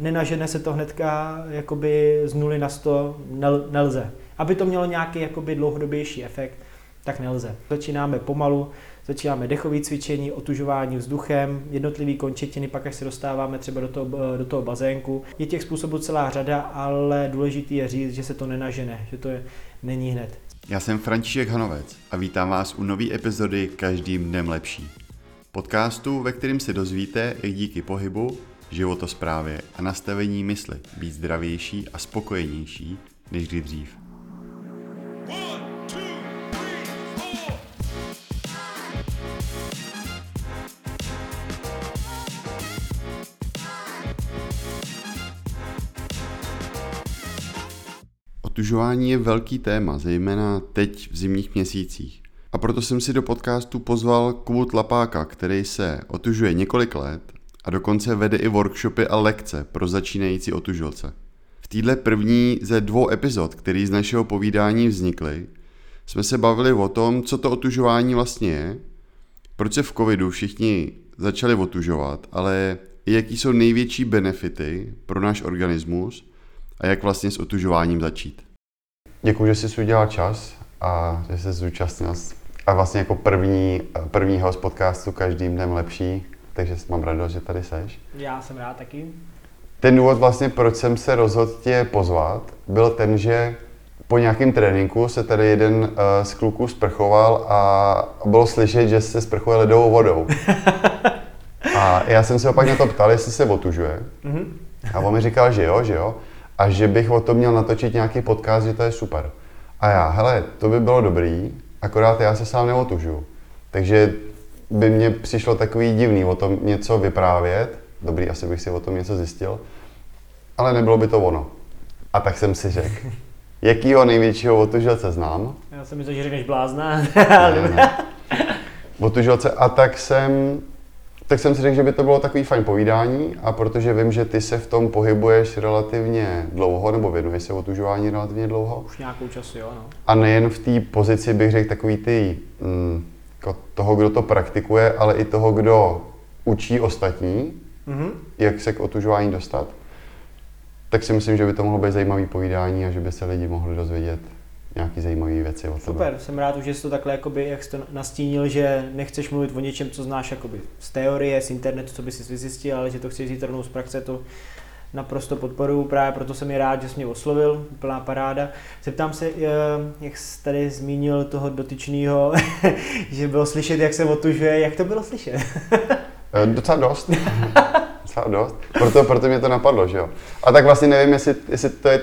nenažene se to hnedka jakoby z 0 na 100 nelze. Aby to mělo nějaký jakoby dlouhodobější efekt, tak nelze. Začínáme pomalu, začínáme dechové cvičení, otužování vzduchem, jednotlivé končetiny, pak až se dostáváme třeba do toho bazénku. Je těch způsobů celá řada, ale důležité je říct, že se to nenažene, že to není hned. Já jsem František Hanovec a vítám vás u nové epizody Každým dnem lepší. Podcastu, ve kterém se dozvíte, jak díky pohybu, životosprávě a nastavení mysli být zdravější a spokojenější než kdy dřív. Otužování je velký téma, zejména teď v zimních měsících. A proto jsem si do podcastu pozval Kubu Tlapáka, který se otužuje několik let a dokonce vede i workshopy a lekce pro začínající otužilce. V této první ze dvou epizod, které z našeho povídání vznikly, jsme se bavili o tom, co to otužování vlastně je, proč se v covidu všichni začali otužovat, ale i jaký jsou největší benefity pro náš organismus a jak vlastně s otužováním začít. Děkuji, že jsi udělal čas a že jsi zúčastnil a vlastně jako první host podcastu Každým dnem lepší, takže mám radost, že tady seš. Já jsem rád taky. Ten důvod vlastně, proč jsem se rozhodl tě pozvat, byl ten, že po nějakém tréninku se tady jeden z kluků sprchoval a bylo slyšet, že se sprchuje ledovou vodou. A já jsem se opak na to ptal, jestli se otužuje. A on mi říkal, že jo. A že bych o tom měl natočit nějaký podcast, že to je super. A já, hele, to by bylo dobrý, akorát já se sám neotužu. Takže by mě přišlo takový divný o tom něco vyprávět. Dobrý, asi bych si o tom něco zjistil. Ale nebylo by to ono. A tak jsem si řekl, jakýho největšího otužilce znám? Já jsem myslel, že řekneš blázna. Ne. Otužilce. A tak jsem si řekl, že by to bylo takový fajn povídání, a protože vím, že ty se v tom pohybuješ relativně dlouho, nebo věnuješ se otužování relativně dlouho. Už nějakou času, jo, no. A nejen v té pozici, bych řekl, takový ty, jako toho, kdo to praktikuje, ale i toho, kdo učí ostatní, jak se k otužování dostat, tak si myslím, že by to mohlo být zajímavý povídání a že by se lidi mohli dozvědět nějaký zajímavé věci o tebe. Super, jsem rád už, že jsi to takhle, jakoby, jak jsi to nastínil, že nechceš mluvit o něčem, co znáš jakoby z teorie, z internetu, co by si vyzjistil, ale že to chceš říct rovnou z praxe, to naprosto podporuju, právě proto jsem rád, že jsi mě oslovil, plná paráda. Zeptám se, jak jsi tady zmínil toho dotyčného, že bylo slyšet, jak se otužuje, jak to bylo slyšet? Docela dost. Proto mě to napadlo, že jo. A tak vlastně nevím, jestli to je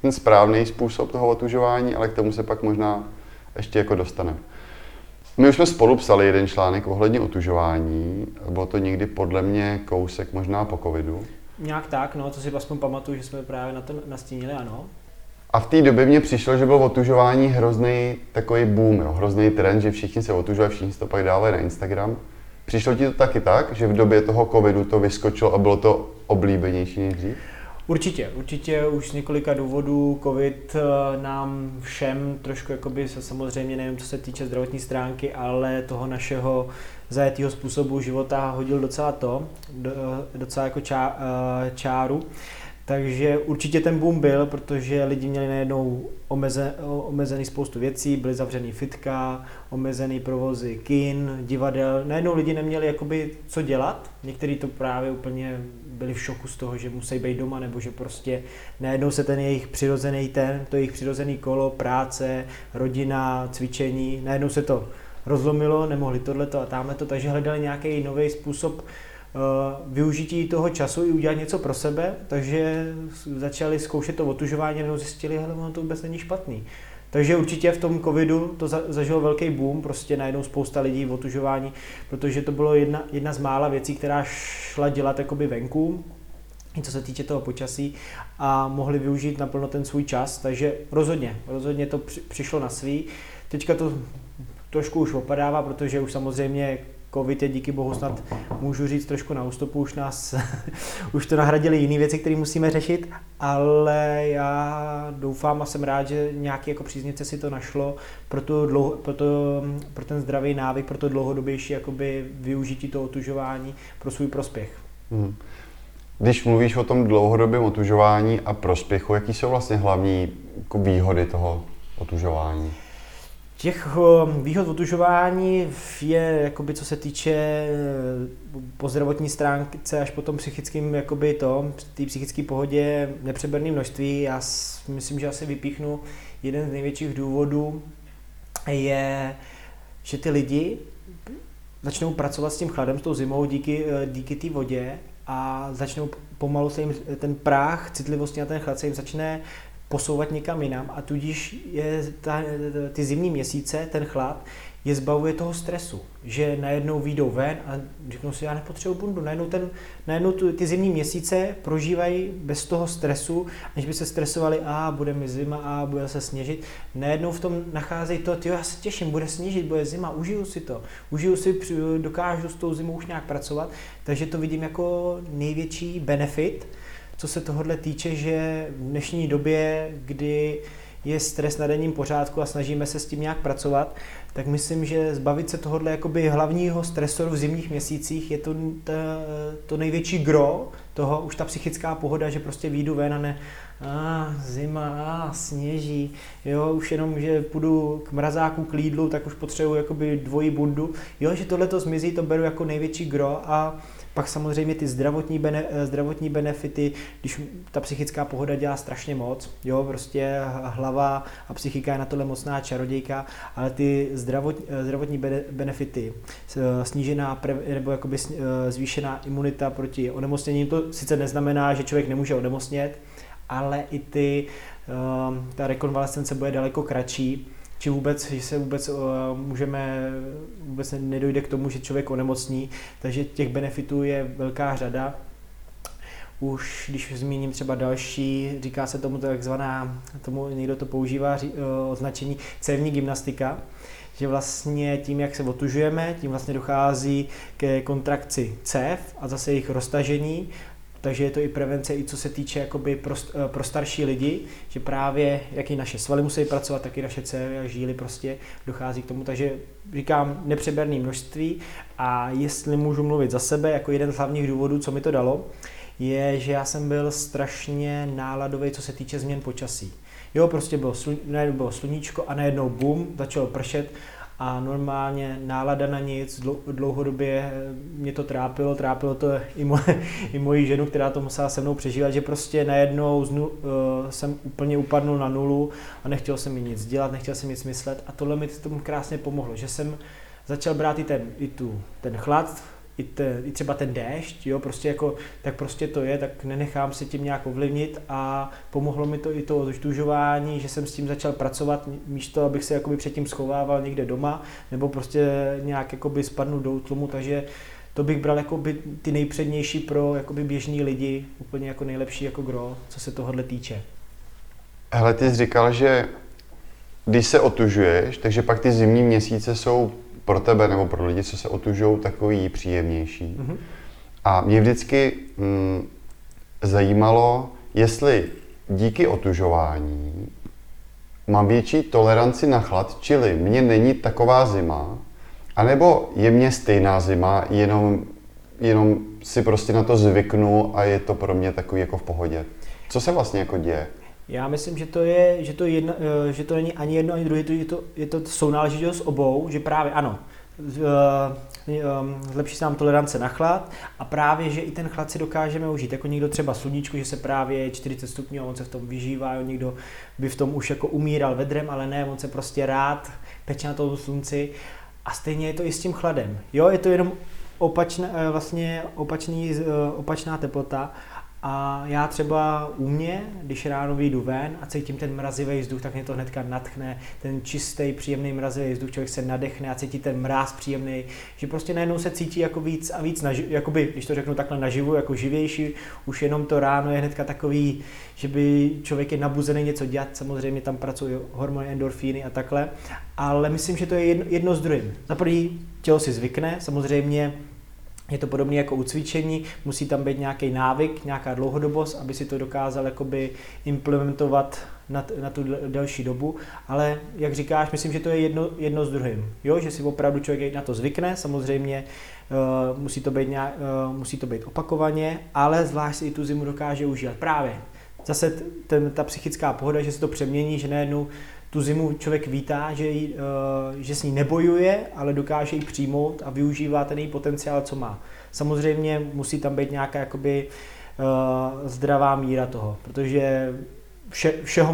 ten správný způsob toho otužování, ale k tomu se pak možná ještě jako dostaneme. My už jsme spolu psali jeden článek ohledně otužování, bylo to někdy podle mě kousek možná po covidu. Nějak tak, no, to si aspoň pamatuju, že jsme právě na to nastínili, ano. A v té době mně přišlo, že bylo otužování hrozný takový boom, jo, hrozný trend, že všichni se otužují, všichni se to pak dávají na Instagram. Přišlo ti to taky tak, že v době toho covidu to vyskočilo a bylo to oblíbenější než dřív? Určitě už z několika důvodů covid nám všem trošku jakoby samozřejmě, nevím co se týče zdravotní stránky, ale toho našeho zajetýho způsobu života hodil docela čáru. Takže určitě ten boom byl, protože lidi měli najednou omezený spoustu věcí, byly zavřený fitka, omezený provozy kin, divadel. Najednou lidi neměli jakoby co dělat. Někteří to právě úplně byli v šoku z toho, že musí být doma, nebo že prostě najednou se to jejich přirozený kolo, práce, rodina, cvičení, najednou se to rozlomilo, nemohli tohleto a támhleto, takže hledali nějaký nový způsob využití toho času i udělat něco pro sebe, takže začali zkoušet to otužování a zjistili, hele, ono to vůbec není špatný. Takže určitě v tom covidu to zažilo velký boom, prostě najednou spousta lidí v otužování, protože to bylo jedna z mála věcí, která šla dělat jakoby venku, co se týče toho počasí, a mohli využít naplno ten svůj čas, takže rozhodně to přišlo na svý. Teďka to trošku už opadává, protože už samozřejmě covid je díky bohu, snad můžu říct, trošku na ústupu, už to nahradili jiné věci, které musíme řešit, ale já doufám a jsem rád, že nějaký jako příznivce si to našlo pro ten zdravý návyk, pro to dlouhodobější jakoby využití toho otužování pro svůj prospěch. Když mluvíš o tom dlouhodobém otužování a prospěchu, jaký jsou vlastně hlavní výhody toho otužování? Těch výhod otužování je, jakoby, co se týče po zdravotní stránce až po tom psychickém, jakoby to, té psychické pohodě, nepřeberné množství. Já myslím, že asi vypíchnu jeden z největších důvodů je, že ty lidi začnou pracovat s tím chladem, s tou zimou díky té vodě a začnou pomalu se jim ten práh citlivosti na ten chlad se jim začne posouvat někam jinam a tudíž je ty zimní měsíce, ten chlad, je zbavuje toho stresu, že najednou vyjdou ven a řeknou si, já nepotřebuji bundu, najednou ty zimní měsíce prožívají bez toho stresu, aniž by se stresovali, bude mi zima, bude se sněžit, najednou v tom nacházejí to, já se těším, bude sněžit, bude zima, užiju si to, dokážu s tou zimou už nějak pracovat, takže to vidím jako největší benefit, co se tohodle týče, že v dnešní době, kdy je stres na denním pořádku a snažíme se s tím nějak pracovat, tak myslím, že zbavit se tohodle jakoby hlavního stresoru v zimních měsících je to největší gro toho, už ta psychická pohoda, že prostě vyjdu ven a ne zima, sněží, jo, už jenom, že půjdu k mrazáku, k Lidlu, tak už potřebuji jakoby dvojí bundu, jo, že tohle to zmizí, to beru jako největší gro a pak samozřejmě ty zdravotní benefity, když ta psychická pohoda dělá strašně moc, jo, prostě hlava a psychika je na tohle mocná čarodějka, ale ty zdravotní benefity, zvýšená imunita proti onemocněním, to sice neznamená, že člověk nemůže onemocnět, ale i ta rekonvalescence bude daleko kratší, či vůbec, že se vůbec nedojde k tomu, že člověk onemocní, takže těch benefitů je velká řada. Už když zmíním třeba další, říká se tomu takzvaná, někdo to používá označení cévní gymnastika, že vlastně tím, jak se otužujeme, tím vlastně dochází ke kontrakci cév a zase jejich roztažení, takže je to i prevence, i co se týče jakoby pro starší lidi, že právě jak i naše svaly musí pracovat, tak i naše cévy a žíly prostě dochází k tomu. Takže říkám nepřeberné množství a jestli můžu mluvit za sebe, jako jeden z hlavních důvodů, co mi to dalo, je, že já jsem byl strašně náladový, co se týče změn počasí. Jo, prostě bylo sluníčko a najednou bum, začalo pršet a normálně nálada na nic, dlouhodobě mě to trápilo to i moji ženu, která to musela se mnou přežívat, že prostě najednou jsem úplně upadnul na nulu a nechtěl jsem mi nic dělat, nechtěl jsem nic myslet a tohle mi tomu krásně pomohlo, že jsem začal brát i ten chlad, i třeba ten déšť, jo, prostě jako, tak prostě to je, tak nenechám se tím nějak ovlivnit a pomohlo mi to i to otužování, že jsem s tím začal pracovat, místo abych se jakoby předtím schovával někde doma, nebo prostě nějak jakoby spadnu do útlumu, takže to bych bral jakoby ty nejpřednější pro jakoby běžný lidi, úplně jako nejlepší jako gro, co se tohohle týče. Hele, ty jsi říkal, že když se otužuješ, takže pak ty zimní měsíce jsou pro tebe nebo pro lidi, co se otužou, takový příjemnější. Mm-hmm. A mě vždycky zajímalo, jestli díky otužování mám větší toleranci na chlad, čili mně není taková zima, anebo je mně stejná zima, jenom si prostě na to zvyknu a je to pro mě takový jako v pohodě. Co se vlastně jako děje? Já myslím, že to není ani jedno, ani druhé, je to sounáležitost obou, že právě ano, zlepší se nám tolerance na chlad a právě, že i ten chlad si dokážeme užít, jako někdo třeba sluníčku, že se právě 40 stupňů a on se v tom vyžívá, někdo by v tom už jako umíral vedrem, ale ne, on se prostě rád peče na tom slunci a stejně je to i s tím chladem, jo, je to jenom opačná teplota. A já třeba u mě, když ráno vyjdu ven a cítím ten mrazivý vzduch, tak mě to hnedka nadchne, ten čistý, příjemný mrazivý vzduch, člověk se nadechne a cítí ten mráz příjemný, že prostě najednou se cítí jako víc a víc, jakoby, když to řeknu takhle naživu, jako živější, už jenom to ráno je hnedka takový, že by člověk je nabuzený něco dělat, samozřejmě tam pracují hormony, endorfíny a takhle, ale myslím, že to je jedno s druhým. Za první tělo si zvykne, samozřejmě je to podobné jako u cvičení, musí tam být nějaký návyk, nějaká dlouhodobost, aby si to dokázal jakoby implementovat na tu delší dobu, ale jak říkáš, myslím, že to je jedno s druhým, jo? Že si opravdu člověk na to zvykne, samozřejmě musí to být opakovaně, ale zvlášť i tu zimu dokáže užívat. Právě zase ta psychická pohoda, že se to přemění, že najednou tu zimu člověk vítá, že s ní nebojuje, ale dokáže ji přijmout a využívá ten její potenciál, co má. Samozřejmě musí tam být nějaká jakoby zdravá míra toho, protože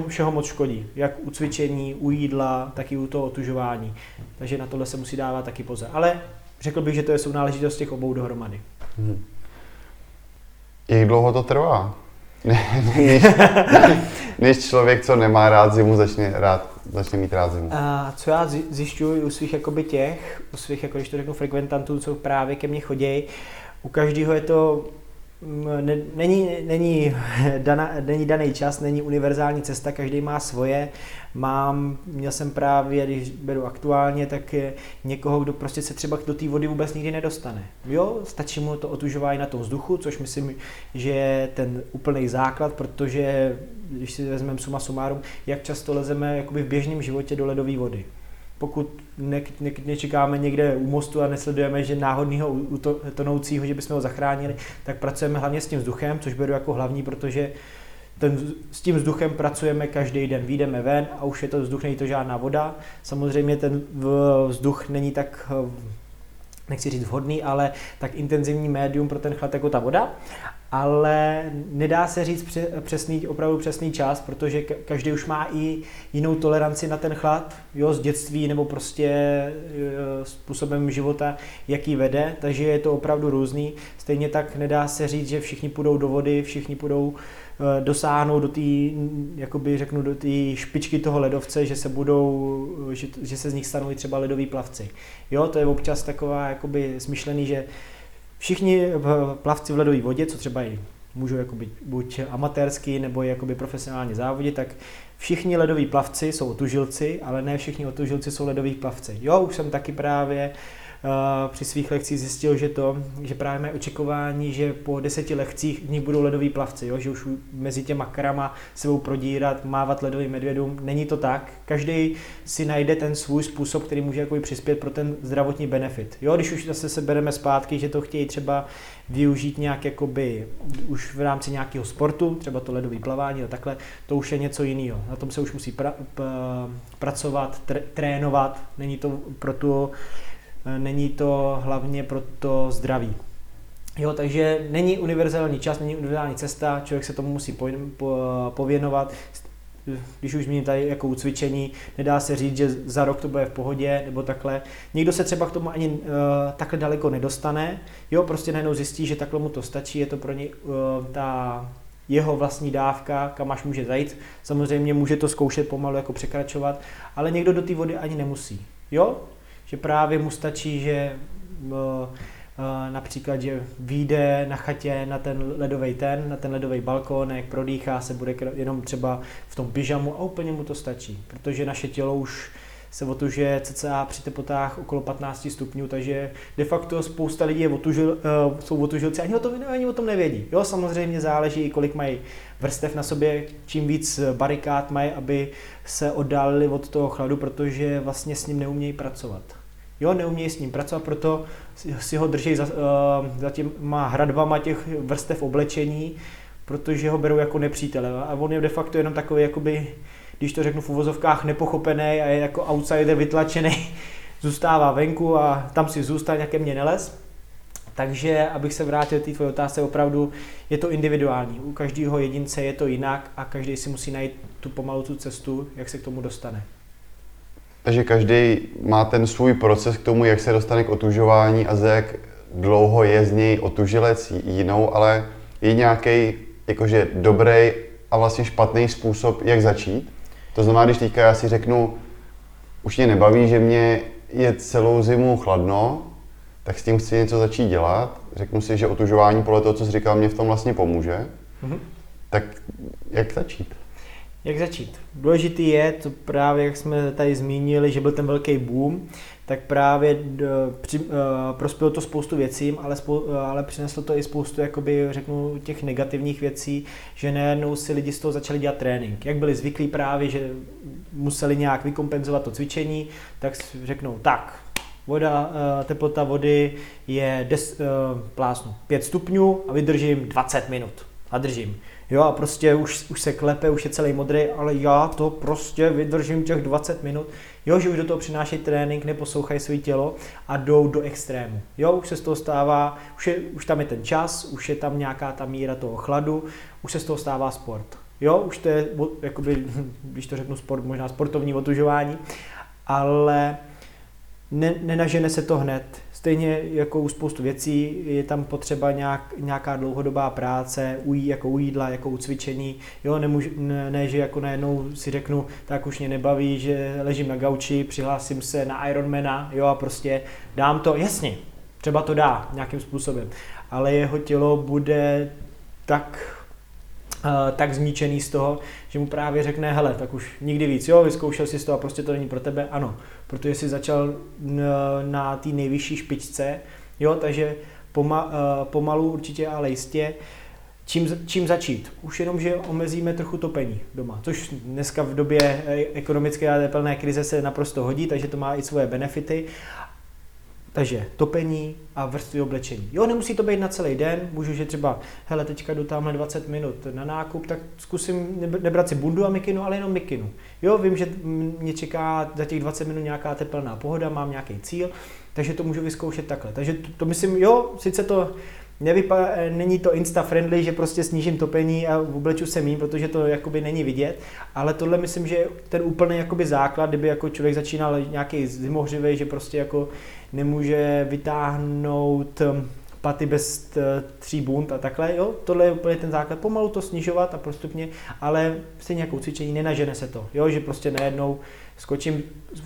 všeho moc škodí, jak u cvičení, u jídla, tak i u toho otužování. Takže na tohle se musí dávat taky pozor. Ale řekl bych, že to je sounáležitost těch obou dohromady. Jak dlouho to trvá? Než člověk, co nemá rád zimu, začne mít rád zimu. A co já zjišťuji u svých, jako když to řeknu, frekventantů, co právě ke mně chodějí, u každého je to, není daný čas, není univerzální cesta, každý má svoje. Měl jsem právě, když beru aktuálně, tak někoho, kdo prostě se třeba do té vody vůbec nikdy nedostane. Jo, stačí mu to otužování na tom vzduchu, což myslím, že je ten úplný základ, protože když si vezmeme suma sumárum, jak často lezeme jakoby v běžném životě do ledové vody. Pokud nečekáme někde u mostu a nesledujeme, že náhodného tonoucího, že bychom ho zachránili, tak pracujeme hlavně s tím vzduchem, což beru jako hlavní, protože s tím vzduchem pracujeme každý den. Vyjdeme ven a už je to vzduch, není to žádná voda. Samozřejmě ten vzduch není tak, nechci říct vhodný, ale tak intenzivní médium pro ten chlad jako ta voda. Ale nedá se říct opravdu přesný čas, protože každý už má i jinou toleranci na ten chlad, jo, z dětství nebo prostě způsobem života, jaký vede, takže je to opravdu různý. Stejně tak nedá se říct, že všichni půjdou do vody, všichni půjdou dosáhnout do té, jakoby řeknu, do té špičky toho ledovce, že se z nich stanou i třeba ledoví plavci. Jo, to je občas taková jakoby smyšlený, že všichni plavci v ledové vodě, co třeba i můžou jakoby buď amatérsky nebo jakoby profesionálně závodit, tak všichni ledoví plavci jsou otužilci, ale ne všichni otužilci jsou ledoví plavci. Jo, už jsem taky právě při svých lekcích zjistil, že právě mají očekování, že po 10 lekcích v nich budou ledoví plavci, jo, že už mezi těma krama se budou prodírat, mávat ledovým medvědům. Není to tak. Každý si najde ten svůj způsob, který může jakoby přispět pro ten zdravotní benefit. Jo, když už zase se bereme zpátky, že to chtějí třeba využít nějak jakoby už v rámci nějakého sportu, třeba to ledové plavání a takhle, to už je něco jiného. Na tom se už musí pracovat, trénovat, není to hlavně pro to zdraví. Jo, takže není univerzální čas, není univerzální cesta, člověk se tomu musí pověnovat. Když už zmíním tady jako u cvičení, nedá se říct, že za rok to bude v pohodě nebo takhle. Někdo se třeba k tomu ani takhle daleko nedostane, jo, prostě najednou zjistí, že takhle mu to stačí, je to pro něj ta jeho vlastní dávka, kam až může zajít. Samozřejmě může to zkoušet pomalu jako překračovat, ale někdo do té vody ani nemusí, jo. Že právě mu stačí, že například, že vyjde na chatě na ten ledový balkónek, prodýchá se, bude jenom třeba v tom pyžamu a úplně mu to stačí, protože naše tělo už se otužuje cca při teplotách okolo 15 stupňů, takže de facto spousta lidí jsou otužilci, ani o tom nevědí. Jo, samozřejmě záleží i kolik mají vrstev na sobě, čím víc barikád mají, aby se oddálili od toho chladu, protože vlastně s ním neumějí pracovat. Jo, neumějí s ním pracovat, proto si ho drží za těma hradbama těch vrstev oblečení, protože ho berou jako nepřítele a on je de facto jenom takový jakoby, když to řeknu v uvozovkách, nepochopený a je jako outsider vytlačený, zůstává venku a tam si zůstaň, a ke mně nelez. Takže, abych se vrátil k té tvoje otázce, opravdu je to individuální. U každého jedince je to jinak a každý si musí najít tu cestu, jak se k tomu dostane. Takže každý má ten svůj proces k tomu, jak se dostane k otužování a za jak dlouho je z něj otužilec jinou, ale je nějaký jakože dobrý a vlastně špatný způsob, jak začít. To znamená, když teďka já si řeknu, už mě nebaví, že mě je celou zimu chladno, tak s tím chci něco začít dělat. Řeknu si, že otužování podle toho, co jsi říkal, mě v tom vlastně pomůže. Mm-hmm. Tak jak začít? Jak začít? Důležitý je, to právě jak jsme tady zmínili, že byl ten velký boom, tak právě prospělo to spoustu věcím, ale přineslo to i spoustu jakoby, řeknu, těch negativních věcí, že najednou si lidi z toho začali dělat trénink. Jak byli zvyklí právě, že museli nějak vykompenzovat to cvičení, tak řeknou tak, Voda, teplota vody je 5 stupňů a vydržím 20 minut. A držím. Jo, a prostě už se klepe, už je celý modrý, ale já to prostě vydržím těch 20 minut. Jo, že už do toho přinášejí trénink, neposlouchají své tělo a jdou do extrému. Jo, už se z toho stává, už tam je ten čas, už je tam nějaká ta míra toho chladu, už se z toho stává sport. Jo, už to je, jakoby, když to řeknu sport, možná sportovní otužování, ale nenažene se to hned. Stejně jako u spoustu věcí je tam potřeba nějaká dlouhodobá práce, jako u jídla, jako u cvičení. Jo, ne, že jako najednou si řeknu, tak už mě nebaví, že ležím na gauči, přihlásím se na Ironmana, jo, a prostě dám to, jasně, třeba to dá nějakým způsobem, ale jeho tělo bude tak zničený z toho, že mu právě řekne, hele, tak už nikdy víc, jo, vyzkoušel jsi to a prostě to není pro tebe, ano, protože jsi začal na té nejvyšší špičce, jo, takže pomalu určitě, ale jistě, čím začít? Už jenom, že omezíme trochu topení doma, což dneska v době ekonomické a tepelné krize se naprosto hodí, takže to má i svoje benefity. Takže topení a vrstvy oblečení. Jo, nemusí to být na celý den, můžu, že třeba, hele, teďka jdu tamhle 20 minut na nákup, tak zkusím nebrat si bundu a mikinu, ale jenom mikinu. Jo, vím, že mě čeká za těch 20 minut nějaká teplná pohoda, mám nějaký cíl, takže to můžu vyzkoušet takhle. Takže to myslím, jo, sice to není to insta-friendly, že prostě snížím topení a obleču se míň, protože to jakoby není vidět, ale tohle myslím, že ten úplný jakoby základ, kdyby jako člověk začínal nějaký zimohřivej, že prostě jako nemůže vytáhnout paty bez 3 bund a takhle, jo, tohle je úplně ten základ, pomalu to snižovat a postupně, ale stejně jako cvičení, nenažene se to, jo, že prostě najednou skočím,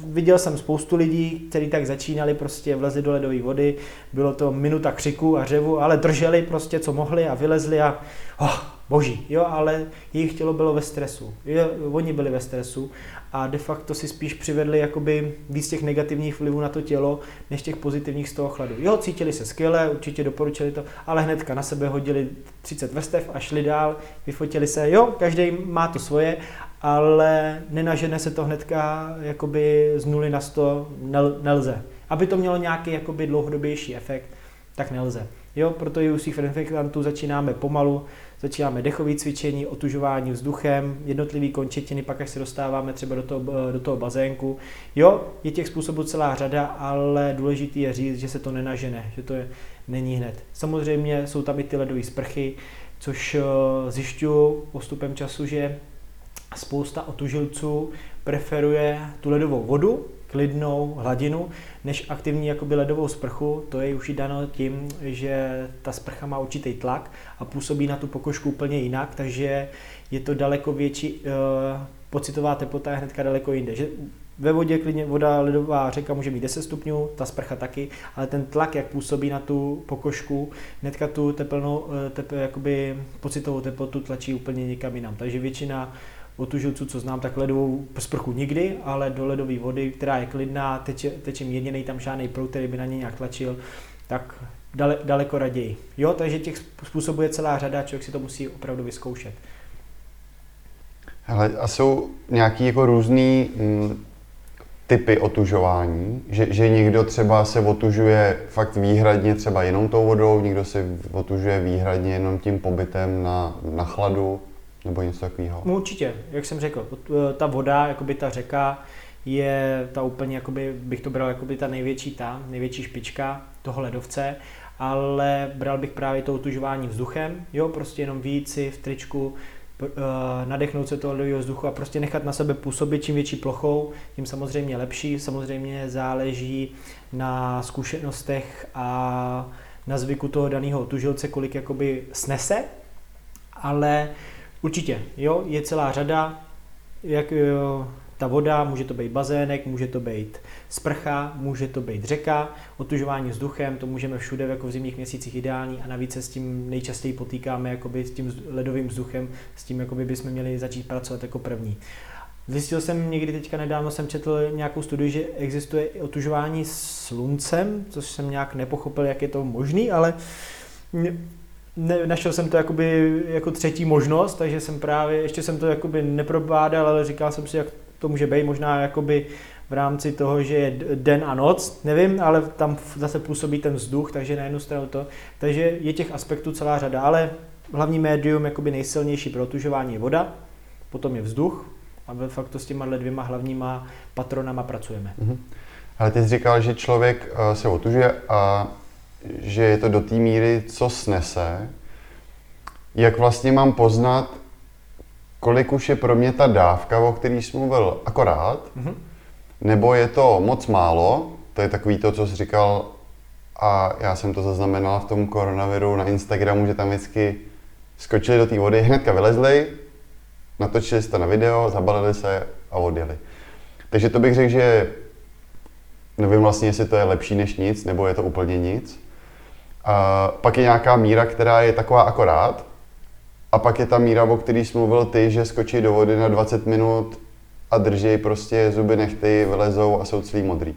viděl jsem spoustu lidí, kteří tak začínali, prostě vlezli do ledové vody, bylo to minuta křiku a řevu, ale drželi prostě co mohli a vylezli a boží, jo, ale jejich tělo bylo ve stresu, jo, oni byli ve stresu a de facto si spíš přivedli jakoby víc těch negativních vlivů na to tělo, než těch pozitivních z toho chladu. Jo, cítili se skvěle, určitě doporučili to, ale hnedka na sebe hodili 30 vrstev a šli dál, vyfotili se, jo, každý má to svoje, ale nenažene se to hnedka jakoby z 0 na 100 nelze. Aby to mělo nějaký jakoby dlouhodobější efekt, tak nelze. Jo, proto i u svých infektantů začínáme pomalu, začínáme dechové cvičení, otužování vzduchem, jednotlivé končetiny, pak až se dostáváme třeba do toho bazénku. Jo, je těch způsobů celá řada, ale důležitý je říct, že se to nenažene, že to není hned. Samozřejmě jsou tam i ty ledové sprchy, což zjišťuju postupem času, že spousta otužilců preferuje tu ledovou vodu, klidnou hladinu, než aktivní jakoby ledovou sprchu. To je už i dáno tím, že ta sprcha má určitý tlak a působí na tu pokožku úplně jinak, takže je to daleko větší, pocitová teplota je hnedka daleko jinde. Že ve vodě klidně voda ledová řeka může mít 10 stupňů, ta sprcha taky, ale ten tlak, jak působí na tu pokožku, hnedka tu jakoby pocitovou teplotu tlačí úplně někam jinam. Takže většina otužilců, co znám, tak ledovou sprchu nikdy, ale do ledové vody, která je klidná, teče mírně, tam žádný proud, který by na něj nějak tlačil, tak daleko raději. Jo, takže těch způsobů je celá řada, člověk si to musí opravdu vyzkoušet. Hele, a jsou nějaký jako různý typy otužování, že někdo třeba se otužuje fakt výhradně třeba jenom tou vodou, někdo se otužuje výhradně jenom tím pobytem na chladu, nebo něco takového? No určitě, jak jsem řekl, ta voda, jakoby ta řeka je ta úplně, jakoby, bych to bral jakoby ta největší špička toho ledovce, ale bral bych právě to otužování vzduchem, jo, prostě jenom vyjít si v tričku, nadechnout se toho ledového vzduchu a prostě nechat na sebe působit čím větší plochou, tím samozřejmě lepší, samozřejmě záleží na zkušenostech a na zvyku toho daného otužilce, kolik jakoby snese, ale určitě, jo, je celá řada, jak jo, ta voda, může to být bazének, může to být sprcha, může to být řeka, otužování vzduchem, to můžeme všude jako v zimních měsících ideální a navíc se s tím nejčastěji potýkáme jakoby s tím ledovým vzduchem, s tím jakoby bychom měli začít pracovat jako první. Zjistil jsem někdy teďka nedávno, jsem četl nějakou studii, že existuje i otužování sluncem, což jsem nějak nepochopil, jak je to možný, ale našel jsem to jakoby jako třetí možnost, takže jsem právě, ještě jsem to jakoby neprobádal, ale říkal jsem si, jak to může být, možná jakoby v rámci toho, že je den a noc, nevím, ale tam zase působí ten vzduch, takže na jednu stranu to. Takže je těch aspektů celá řada, ale hlavní médium jakoby nejsilnější pro otužování je voda, potom je vzduch a ve faktu s těma dvěma hlavníma patronama pracujeme. Mhm. Ale ty jsi říkal, že člověk se otužuje a že je to do té míry, co snese. Jak vlastně mám poznat, kolik už je pro mě ta dávka, o který jsi mluvil, akorát? Mm-hmm. Nebo je to moc málo? To je takový to, co jsi říkal, a já jsem to zaznamenal v tom koronaviru na Instagramu, že tam vždycky skočili do té vody, hnedka vylezli, natočili si to na video, zabalili se a odjeli. Takže to bych řekl, že nevím vlastně, jestli to je lepší než nic, nebo je to úplně nic. A pak je nějaká míra, která je taková akorát. A pak je ta míra, o který jsi mluvil ty, že skočí do vody na 20 minut a drží prostě zuby nechty, vylezou a jsou celý modrý.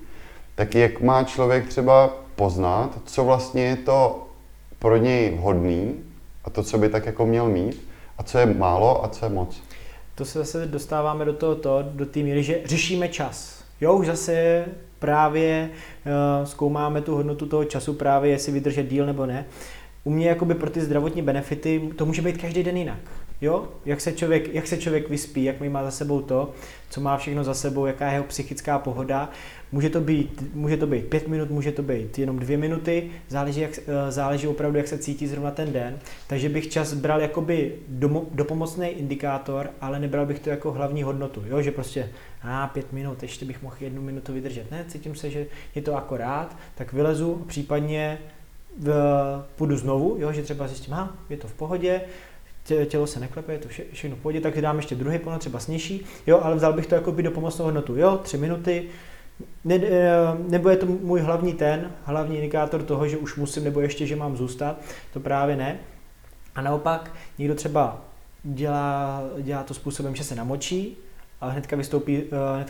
Tak jak má člověk třeba poznat, co vlastně je to pro něj vhodný a to, co by tak jako měl mít, a co je málo a co je moc? To se zase dostáváme do té míry, že řešíme čas. Jo, už zase právě zkoumáme tu hodnotu toho času, právě jestli vydržet díl nebo ne. U mě jakoby pro ty zdravotní benefity to může být každý den jinak. Jo? Jak se člověk vyspí, jak má za sebou to, co má všechno za sebou, jaká je jeho psychická pohoda. Může to být 5 minut, může to být jenom 2 minuty, záleží opravdu, jak se cítí zrovna ten den. Takže bych čas bral jakoby dopomocný indikátor, ale nebral bych to jako hlavní hodnotu, jo? Že prostě 5 minut, ještě bych mohl 1 minutu vydržet. Ne, cítím se, že je to akorát, tak vylezu, případně půjdu znovu, jo, že třeba zjistím, je to v pohodě, tělo se neklepe, je to všechno v pohodě, tak dám ještě druhý ponor, třeba sněžší, jo, ale vzal bych to jako by do pomocnou hodnotu, jo, 3 minuty, nebo je to můj hlavní indikátor toho, že už musím, nebo ještě, že mám zůstat, to právě ne. A naopak někdo třeba dělá to způsobem, že se namočí, a hnedka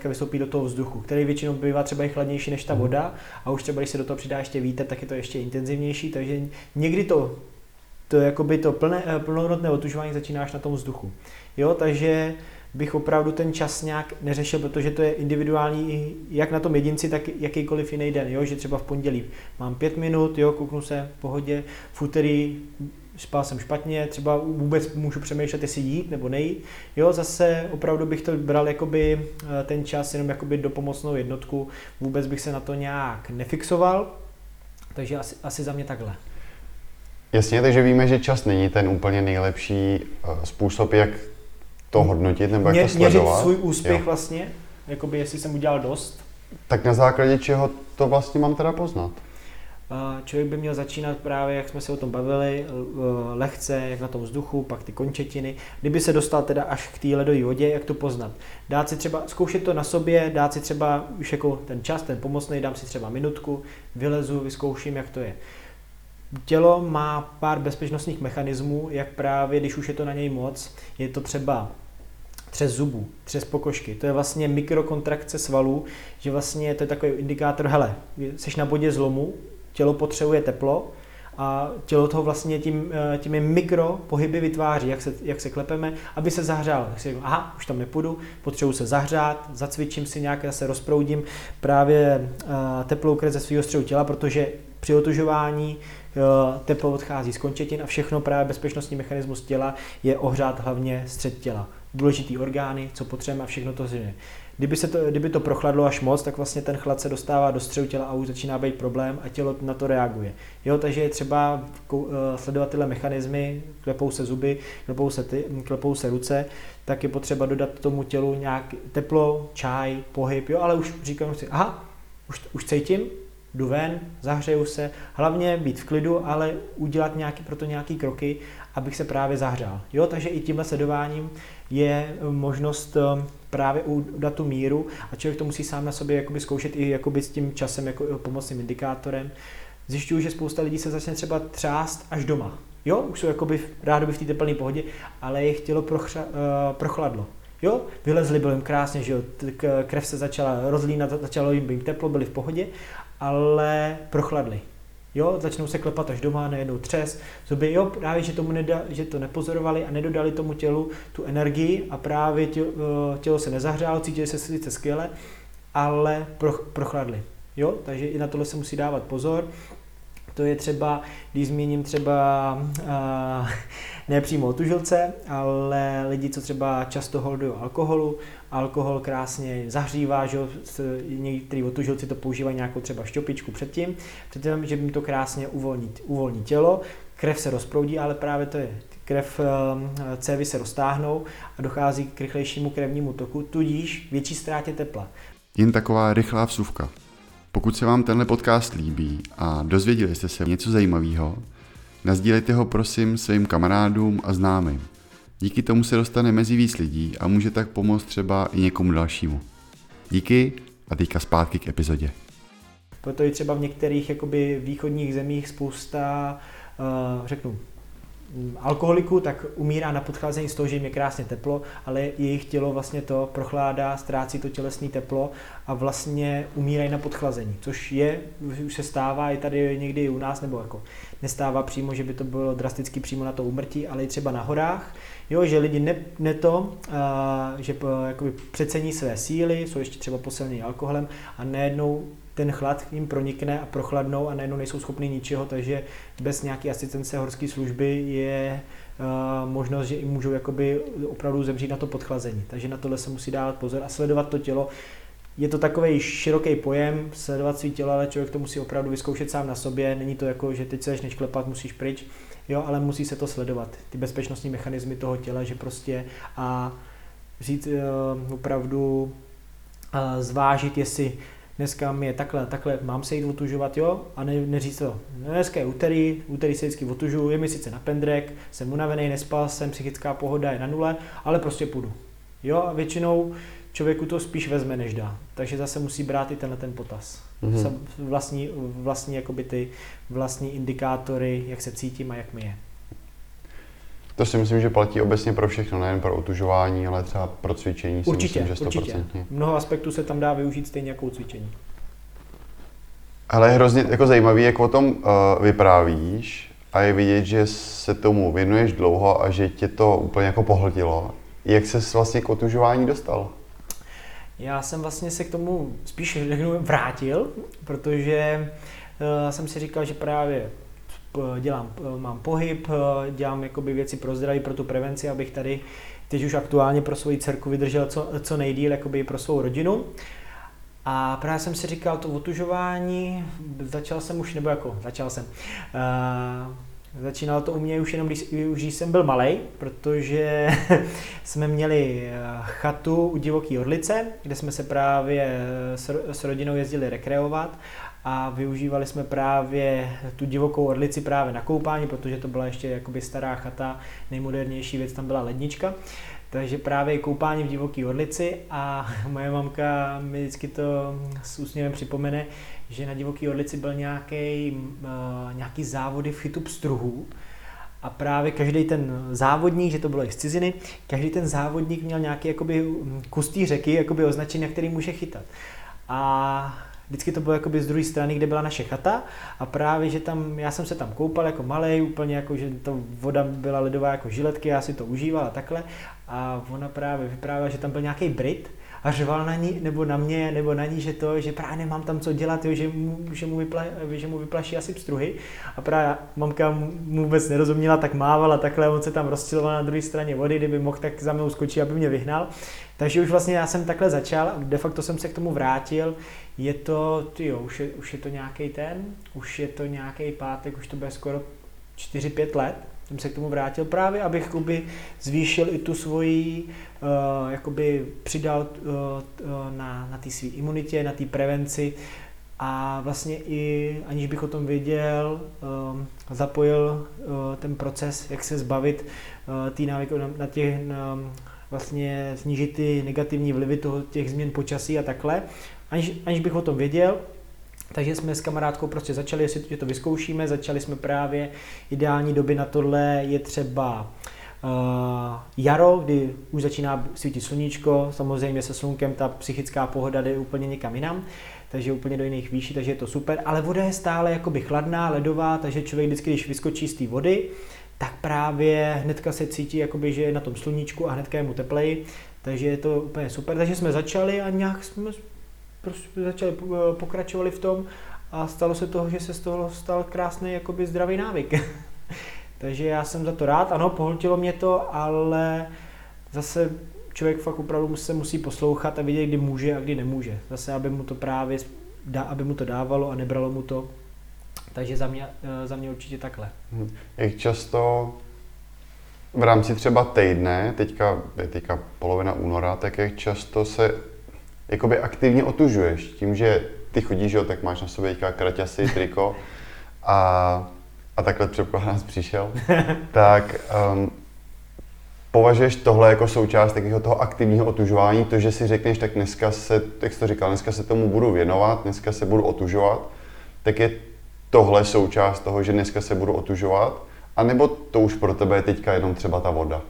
vystoupí do toho vzduchu, který většinou bývá třeba i chladnější než ta voda a už třeba, když se do toho přidá ještě vítr, tak je to ještě intenzivnější, takže někdy to plnohodnotné otužování začínáš na tom vzduchu. Jo, takže bych opravdu ten čas nějak neřešil, protože to je individuální jak na tom jedinci, tak jakýkoliv jiný den, jo, že třeba v pondělí mám 5 minut, jo, kouknu se, v pohodě, v úterý spal jsem špatně, třeba vůbec můžu přemýšlet, jestli jít nebo nejít. Jo, zase opravdu bych to bral jakoby ten čas jenom jakoby dopomocnou jednotku, vůbec bych se na to nějak nefixoval, takže asi za mě takhle. Jasně, takže víme, že čas není ten úplně nejlepší způsob, jak to hodnotit nebo jak to sledovat. Měřit svůj úspěch, jo. Vlastně, jakoby jestli jsem udělal dost. Tak na základě čeho to vlastně mám teda poznat? Člověk by měl začínat právě, jak jsme se o tom bavili, lehce, jak na tom vzduchu, pak ty končetiny. Kdyby se dostal teda až k té ledové vodě, jak to poznat? Dát si třeba, zkoušet to na sobě, dát si třeba už jako ten čas, ten pomocný, dám si třeba minutku, vylezu, vyzkouším, jak to je. Tělo má pár bezpečnostních mechanismů, jak právě, když už je to na něj moc, je to třeba třes zubů, třes pokožky. To je vlastně mikrokontrakce svalů, že vlastně to je takový indikátor, hele, jsi na bodě zlomu, tělo potřebuje teplo a tělo toho vlastně těmi mikropohyby vytváří, jak se klepeme, aby se zahřál. Tak si říkám, už tam nepůjdu, potřebuji se zahřát, zacvičím si nějak, zase rozproudím právě teplou krev ze svého středu těla, protože při otužování teplo odchází z končetin a všechno právě bezpečnostní mechanismus těla je ohřát hlavně střed těla. Důležitý orgány, co potřebujeme a všechno to zřejmě. Kdyby to prochladlo až moc, tak vlastně ten chlad se dostává do středu těla a už začíná být problém a tělo na to reaguje. Jo, takže je třeba sledovat tyhle mechanismy, klepou se zuby, klepou se ruce, tak je potřeba dodat tomu tělu nějak teplo, čaj, pohyb, jo, ale už říkám si, už cítím, jdu ven, zahřeju se, hlavně být v klidu, ale udělat pro to nějaký kroky, abych se právě zahřál. Jo, takže i tímhle sledováním je možnost právě udat tu míru a člověk to musí sám na sobě jakoby zkoušet i jakoby s tím časem jako pomocným indikátorem. Zjišťuju, že spousta lidí se začne třeba třást až doma. Jo, už jsou rádoby v té teplné pohodě, ale jejich tělo prochladlo. Jo, vylezli, bylo jim krásně, že jo, krev se začala rozlínat, začalo jim teplo, byli v pohodě, ale prochladli. Jo, začnou se klepat až doma, nejednou třes, zuby, jo, právě, že to nepozorovali a nedodali tomu tělu tu energii a právě tělo se nezahřálo, cítili se sice skvěle, ale prochladly. Jo? Takže i na tohle se musí dávat pozor. To je třeba, když zmíním třeba ne přímo otužilce, ale lidi, co třeba často holdují alkoholu. Alkohol krásně zahřívá, že někteří otužilci to používají nějakou třeba šťopičku předtím, že jim to krásně uvolní tělo, krev se rozproudí, ale právě to je krev, cévy se roztáhnou a dochází k rychlejšímu krevnímu toku, tudíž větší ztrátě tepla. Jen taková rychlá vsuvka. Pokud se vám tenhle podcast líbí a dozvěděli jste se něco zajímavého, nasdílejte ho prosím svým kamarádům a známým. Díky tomu se dostane mezi víc lidí a může tak pomoct třeba i někomu dalšímu. Díky a teďka zpátky k epizodě. Proto je třeba v některých jakoby východních zemích spousta, řeknu, alkoholiků, tak umírá na podchlazení z toho, že jim je krásně teplo, ale jejich tělo vlastně to prochládá, ztrácí to tělesné teplo a vlastně umírají na podchlazení, což je, už se stává i tady někdy i u nás, nebo jako nestává přímo, že by to bylo drasticky přímo na to úmrtí, ale i třeba na horách, jo, že lidi že jakoby přecení své síly, jsou ještě třeba posilněni alkoholem a najednou ten chlad jim pronikne a prochladnou a najednou nejsou schopni ničeho, takže bez nějaké asistence horské služby je možnost, že i můžou jakoby opravdu zemřít na to podchlazení. Takže na tohle se musí dávat pozor a sledovat to tělo. Je to takový široký pojem, sledovat svý tělo, ale člověk to musí opravdu vyzkoušet sám na sobě. Není to jako, že teď se začneš klepat, musíš pryč, jo, ale musí se to sledovat. Ty bezpečnostní mechanismy toho těla, že prostě a říct opravdu zvážit, jestli dneska mi je takhle, mám se jít otužovat, jo? A neříct to, dneska je úterý se vždycky otužuju, je mi sice na pendrek, jsem unavený, nespal jsem, psychická pohoda je na nule, ale prostě půjdu. Jo? A většinou člověku to spíš vezme, než dá. Takže zase musí brát i tenhle ten potaz. Mm-hmm. Vlastní indikátory, jak se cítím a jak mi je. To si myslím, že platí obecně pro všechno, nejen pro otužování, ale třeba pro cvičení. Určitě. Mnoho aspektů se tam dá využít stejně jako u cvičení. Ale hrozně jako zajímavý, jak o tom vyprávíš a je vidět, že se tomu věnuješ dlouho a že tě to úplně jako pohltilo. Jak ses vlastně k otužování dostal? Já jsem vlastně se k tomu spíš vrátil, protože jsem si říkal, že právě mám pohyb, dělám jakoby věci pro zdraví, pro tu prevenci, abych tady teď už aktuálně pro svoji dcerku vydržel co nejdýl, jakoby pro svou rodinu. A právě jsem si říkal, to otužování, začínalo to u mě už jenom, když jsem byl malej, protože jsme měli chatu u Divoké Orlice, kde jsme se právě s rodinou jezdili rekreovat. A využívali jsme právě tu Divokou Orlici právě na koupání, protože to byla ještě jakoby stará chata, nejmodernější věc, tam byla lednička. Takže právě koupání v Divoké Orlici a moje mamka mi vždycky to s úsměvem připomene, že na Divoké Orlici byl nějaký závody v chytu pstruhů. A právě každý ten závodník, že to bylo i z ciziny, každý ten závodník měl nějaký jakoby kus té řeky, jakoby označení, na který může chytat. A vždycky to bylo jakoby z druhé strany, kde byla naše chata a právě, že tam, já jsem se tam koupal jako malej, úplně jako, že to voda byla ledová jako žiletky, já si to užíval a takhle a ona právě vyprávěla, že tam byl nějaký Brit a řval na ní, nebo na mě, nebo na ní, že právě nemám tam co dělat, jo, že mu vyplaší asi pstruhy a právě mamka mu vůbec nerozuměla, tak mávala takhle, on se tam rozčiloval na druhé straně vody, kdyby mohl, tak za mnou skočí, aby mě vyhnal. Takže už vlastně já jsem takhle začal a de facto jsem se k tomu vrátil. Je to, už je to nějaký pátek, už to bude skoro 4-5 let. Jsem se k tomu vrátil právě, abych jakoby zvýšil i tu svoji, jakoby přidal na té své imunitě, na té prevenci a vlastně i, aniž bych o tom věděl, zapojil ten proces, jak se zbavit té návyky na těch vlastně snížit ty negativní vlivy těch změn počasí a takhle, aniž bych o tom věděl. Takže jsme s kamarádkou prostě začali, jestli to vyzkoušíme, začali jsme právě ideální doby na tohle je třeba jaro, kdy už začíná svítit sluníčko, samozřejmě se slunkem ta psychická pohoda jde úplně někam jinam, takže úplně do jiných výší, takže je to super, ale voda je stále jakoby chladná, ledová, takže člověk vždycky, když vyskočí z té vody, tak právě hnedka se cítí, jakoby, že je na tom sluníčku a hnedka je mu tepleji, takže je to úplně super, takže jsme začali a nějak jsme prostě začali, pokračovali v tom a stalo se toho, že se z toho stal krásný jakoby zdravý návyk. Takže já jsem za to rád, ano, pohltilo mě to, ale zase člověk fakt opravdu se musí poslouchat a vidět, kdy může a kdy nemůže. Zase, aby mu to právě aby mu to dávalo a nebralo mu to. Takže za mě určitě takhle. Jak často v rámci třeba týdne, teďka polovina února, tak jak často se jakoby aktivně otužuješ tím, že ty chodíš, jo, tak máš na sobě teďka kraťasy, triko a takhle předpokládám jsi přišel, tak považuješ tohle jako součást takového toho aktivního otužování, to, že si řekneš, tak dneska se, jak jsi to říkal, dneska se tomu budu věnovat, dneska se budu otužovat, tak je tohle součást toho, že dneska se budu otužovat, anebo to už pro tebe je teďka jenom třeba ta voda?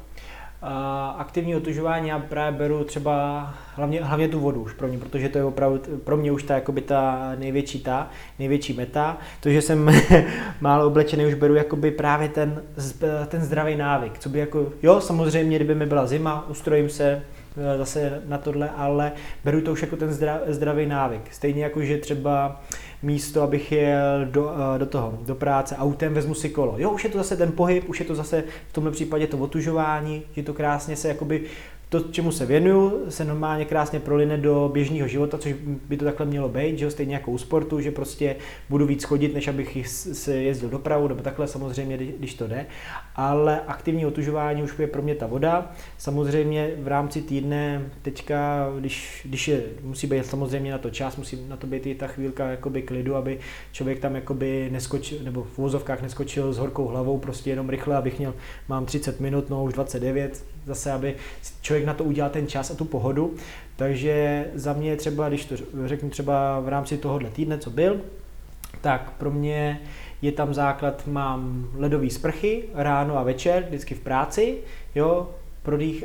Aktivní otužování já právě beru třeba hlavně tu vodu už pro mě, protože to je opravdu pro mě už ta největší meta. To, že jsem málo oblečený, už beru jakoby právě ten zdravý návyk. Co by jako, jo, samozřejmě, kdyby mi byla zima, ustrojím se zase na tohle, ale beru to už jako ten zdravý návyk. Stejně jako, že třeba místo, abych jel do práce autem, vezmu si kolo. Jo, už je to zase ten pohyb, už je to zase v tomhle případě to otužování, že to krásně se jakoby, to, čemu se věnuju, se normálně krásně proline do běžného života, což by to takhle mělo být, že jo, stejně jako u sportu, že prostě budu víc chodit, než abych se jezdil dopravu, nebo takhle samozřejmě, když to jde. Ale aktivní otužování už je pro mě ta voda. Samozřejmě v rámci týdne, teďka, když je, musí být samozřejmě na to čas, musí na to být i ta chvílka jakoby klidu, aby člověk tam jakoby neskočil, nebo v uvozovkách neskočil s horkou hlavou, prostě jenom rychle, abych měl, mám 30 minut, no už 29, zase, aby člověk na to udělal ten čas a tu pohodu. Takže za mě třeba, když to řeknu třeba v rámci tohohle týdne, co byl, tak pro mě je tam základ, mám ledové sprchy ráno a večer, vždycky v práci, jo, prodých,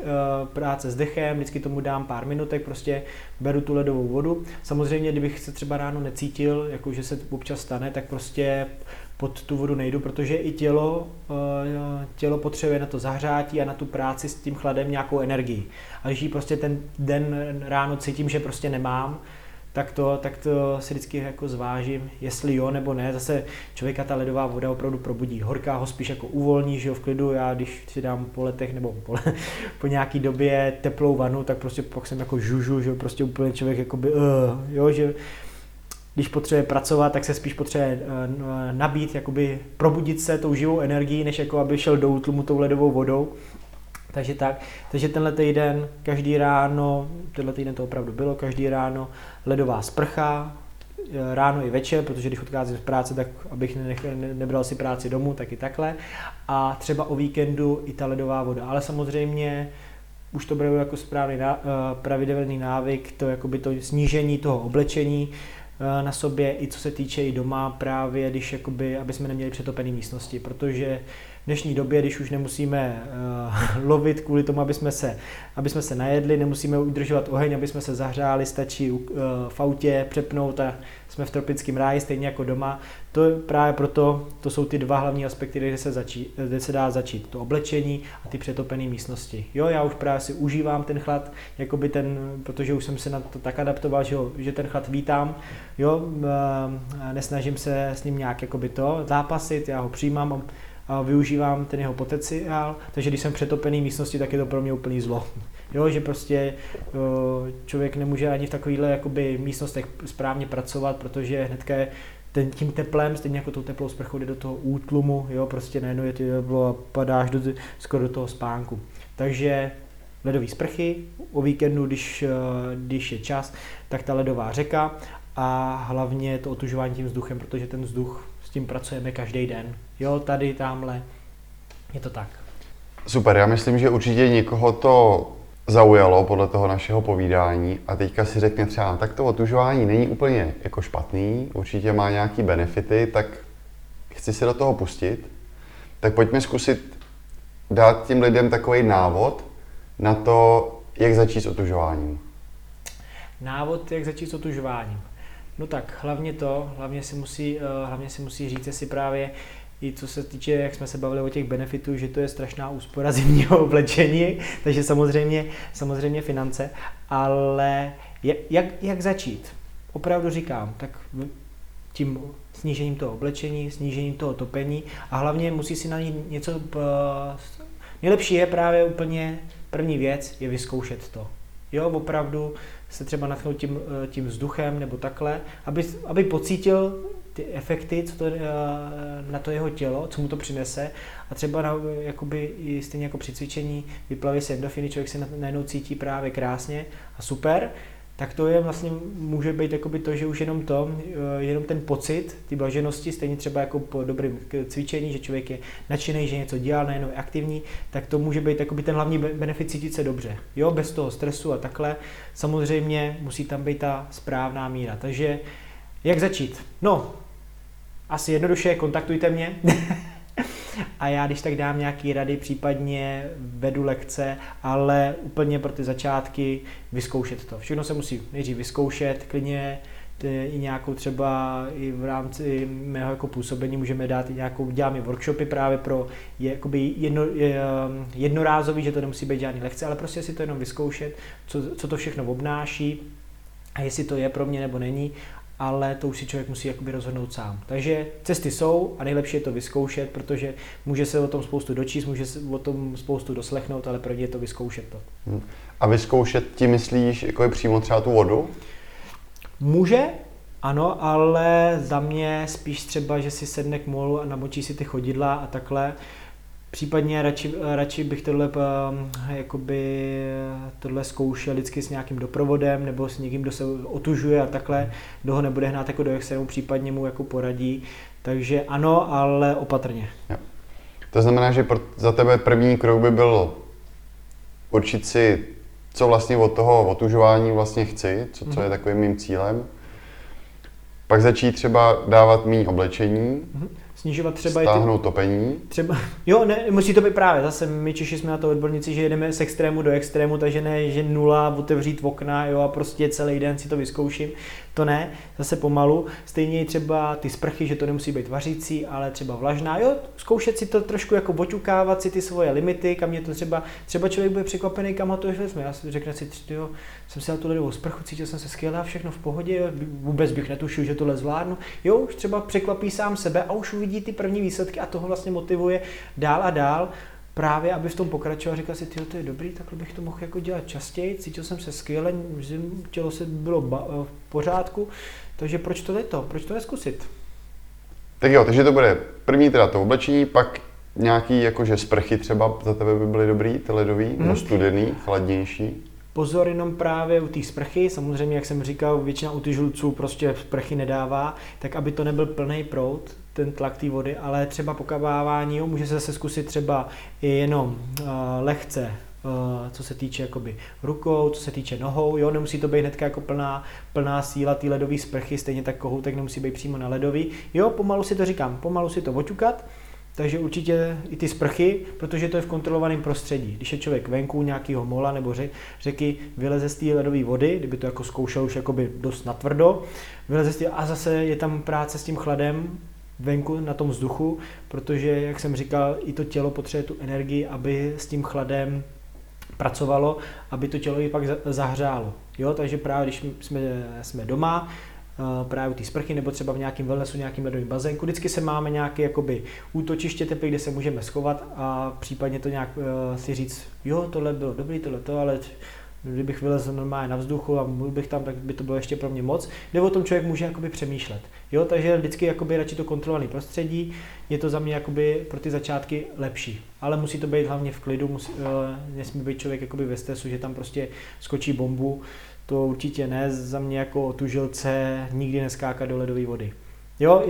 práce s dechem, vždycky tomu dám pár minutek, prostě beru tu ledovou vodu. Samozřejmě, kdybych se třeba ráno necítil, jako že se občas stane, tak prostě pod tu vodu nejdu, protože i tělo potřebuje na to zahřátí a na tu práci s tím chladem nějakou energii. A když ji prostě ten den ráno cítím, že prostě nemám, tak to si vždycky jako zvážím, jestli jo nebo ne. Zase člověka ta ledová voda opravdu probudí. Horká ho spíš jako uvolní, že jo, v klidu. Já když si dám po letech nebo po nějaký době teplou vanu, tak prostě pak jsem jako žužu, že jo, prostě úplně člověk jakoby, jo, že když potřebuje pracovat, tak se spíš potřebuje nabít, jakoby probudit se tou živou energií, než jako aby šel do útlumu tou ledovou vodou. Takže tenhle týden, každý ráno, tenhle týden to opravdu bylo, každý ráno ledová sprcha, ráno i večer, protože když odcházím z práce, tak abych nebral si práci domů, tak i takhle. A třeba o víkendu i ta ledová voda, ale samozřejmě už to bylo jako správný pravidelný návyk, to jakoby to snížení toho oblečení na sobě, i co se týče i doma právě, když jakoby, aby jsme neměli přetopené místnosti, protože v dnešní době, když už nemusíme lovit kvůli tomu, aby jsme se najedli, nemusíme udržovat oheň, aby jsme se zahřáli, stačí v autě přepnout a jsme v tropickém ráji, stejně jako doma. To je právě proto, to jsou ty dva hlavní aspekty, kde se dá začít. To oblečení a ty přetopené místnosti. Jo, já už právě si užívám ten chlad, jakoby protože už jsem se na to tak adaptoval, že ten chlad vítám. Jo, nesnažím se s ním nějak jakoby to zápasit, já ho přijímám a využívám ten jeho potenciál, takže když jsem přetopený místnosti, tak je to pro mě úplný zlo. Jo, že prostě člověk nemůže ani v takovýhle jakoby místnostech správně pracovat, protože hnedka je tím teplem, stejně jako tou teplou sprchou, jde do toho útlumu, jo, prostě najednou je to teplo a padáš skoro do toho spánku. Takže ledové sprchy, o víkendu, když je čas, tak ta ledová řeka a hlavně to otužování tím vzduchem, protože ten vzduch, s tím pracujeme každý den. Jo, tady, tamhle, je to tak. Super, já myslím, že určitě někoho to zaujalo podle toho našeho povídání a teďka si řekne třeba, tak to otužování není úplně jako špatný, určitě má nějaký benefity, tak chci se do toho pustit. Tak pojďme zkusit dát těm lidem takový návod na to, jak začít s otužováním. Návod, jak začít s otužováním. No tak, hlavně si musí říct, jestli právě i co se týče, jak jsme se bavili o těch benefitů, že to je strašná úspora zimního oblečení, takže samozřejmě finance, ale jak začít? opravdu říkám, tak tím snížením toho oblečení, snížením toho topení a hlavně musí si na ní něco... Nejlepší je právě úplně první věc je vyzkoušet to. Jo, opravdu se třeba natchnout tím vzduchem nebo takhle, aby pocítil ty efekty, co to, na to jeho tělo, co mu to přinese a třeba jakoby, stejně jako při cvičení vyplaví se endorfiny, člověk se najednou cítí právě krásně a super, tak to je vlastně, může být jakoby to, že už jenom ten pocit, ty blaženosti, stejně třeba jako po dobrém cvičení, že člověk je nadšený, že něco dělá, nejenom je aktivní, tak to může být jakoby ten hlavní benefit cítit se dobře, jo, bez toho stresu a takhle. Samozřejmě musí tam být ta správná míra, takže jak začít? No, asi jednoduše, kontaktujte mě a já když tak dám nějaké rady, případně vedu lekce, ale úplně pro ty začátky vyzkoušet to. Všechno se musí nejdřív vyzkoušet, klidně i nějakou třeba i v rámci mého jako působení můžeme dát i nějakou, děláme workshopy právě pro jednorázový, že to nemusí být žádný lekce, ale prostě si to jenom vyzkoušet, co to všechno obnáší a jestli to je pro mě nebo není. Ale to už si člověk musí jakoby rozhodnout sám. Takže cesty jsou a nejlepší je to vyzkoušet, protože může se o tom spoustu dočíst, může se o tom spoustu doslechnout, ale první je to vyzkoušet to. A vyzkoušet ti myslíš, jako je přímo třeba tu vodu? Může, ano, ale za mě spíš třeba, že si sedne k molu a namočí si ty chodidla a takhle. Případně radši bych tohle zkoušel vždycky s nějakým doprovodem nebo s někým, kdo se otužuje a takhle, kdo ho nebude hnát jako do extrému, případně mu jako poradí. Takže ano, ale opatrně. Jo. To znamená, že za tebe první krok by byl určit si, co vlastně od toho otužování vlastně chci, co je takovým mým cílem. Pak začít třeba dávat méně oblečení. Mm-hmm. Snižovat třeba stáhnout topení. Třeba, jo, ne, musí to být právě. Zase my Češi jsme na to odborníci, že jedeme z extrému do extrému, takže ne, že nula, otevřít okna, jo, a prostě celý den si to vyzkouším. To ne, zase pomalu. Stejně třeba ty sprchy, že to nemusí být vařící, ale třeba vlažná. Jo, zkoušet si to trošku jako oťukávat si ty svoje limity, kam je to třeba člověk bude překvapený, kam ho to ještě vezme. Já si řekne si, jo, jsem si dal tu ledovou sprchu, cítil jsem se skvěle, všechno v pohodě, jo, vůbec bych netušil, že tohle zvládnu. Jo, už třeba překvapí sám sebe a už vidí ty první výsledky a toho vlastně motivuje dál a dál, právě aby v tom pokračoval, říkal si, to je dobrý, takhle bych to mohl jako dělat častěji, cítil jsem se skvěle, tělo se bylo v pořádku, takže proč to nezkusit? Tak jo, takže to bude první teda to oblečení, pak nějaký jakože sprchy třeba za tebe by byly dobrý, ty ledový, no studený, chladnější. Pozor jenom právě u té sprchy, samozřejmě jak jsem říkal, většina u žluců prostě sprchy nedává, tak aby to nebyl plný proud, ten tlak té vody, ale třeba pokavávání, jo, může se zase zkusit třeba i jenom lehce, co se týče jakoby rukou, co se týče nohou, jo, nemusí to být hnedka jako plná síla té ledové sprchy, stejně tak kohoutek nemusí být přímo na ledový, jo, pomalu si to oťukat. Takže určitě i ty sprchy, protože to je v kontrolovaném prostředí. Když je člověk venku nějakého mola nebo řeky, vyleze z té ledové vody, kdyby to jako zkoušel už jakoby dost natvrdo, vyleze z té a zase je tam práce s tím chladem venku na tom vzduchu, protože, jak jsem říkal, i to tělo potřebuje tu energii, aby s tím chladem pracovalo, aby to tělo ji pak zahřálo. Jo? Takže právě když jsme doma, právě u té sprchy nebo třeba v nějakém wellnessu, nějakým ledovým bazénku. Vždycky se máme nějaké jakoby útočiště teplé, kde se můžeme schovat a případně to nějak si říct, jo, tohle bylo dobrý, tohle to, ale kdybych vylezl normálně na vzduchu a byl bych tam, tak by to bylo ještě pro mě moc. Nebo o tom člověk může jakoby přemýšlet. Jo, takže vždycky jakoby radši to kontrolované prostředí, je to za mě jakoby pro ty začátky lepší. Ale musí to být hlavně v klidu, nesmí být člověk jakoby ve stresu, že tam prostě skočí bombu. To určitě ne, za mě jako otužilce nikdy neskákat do ledové vody. Jo,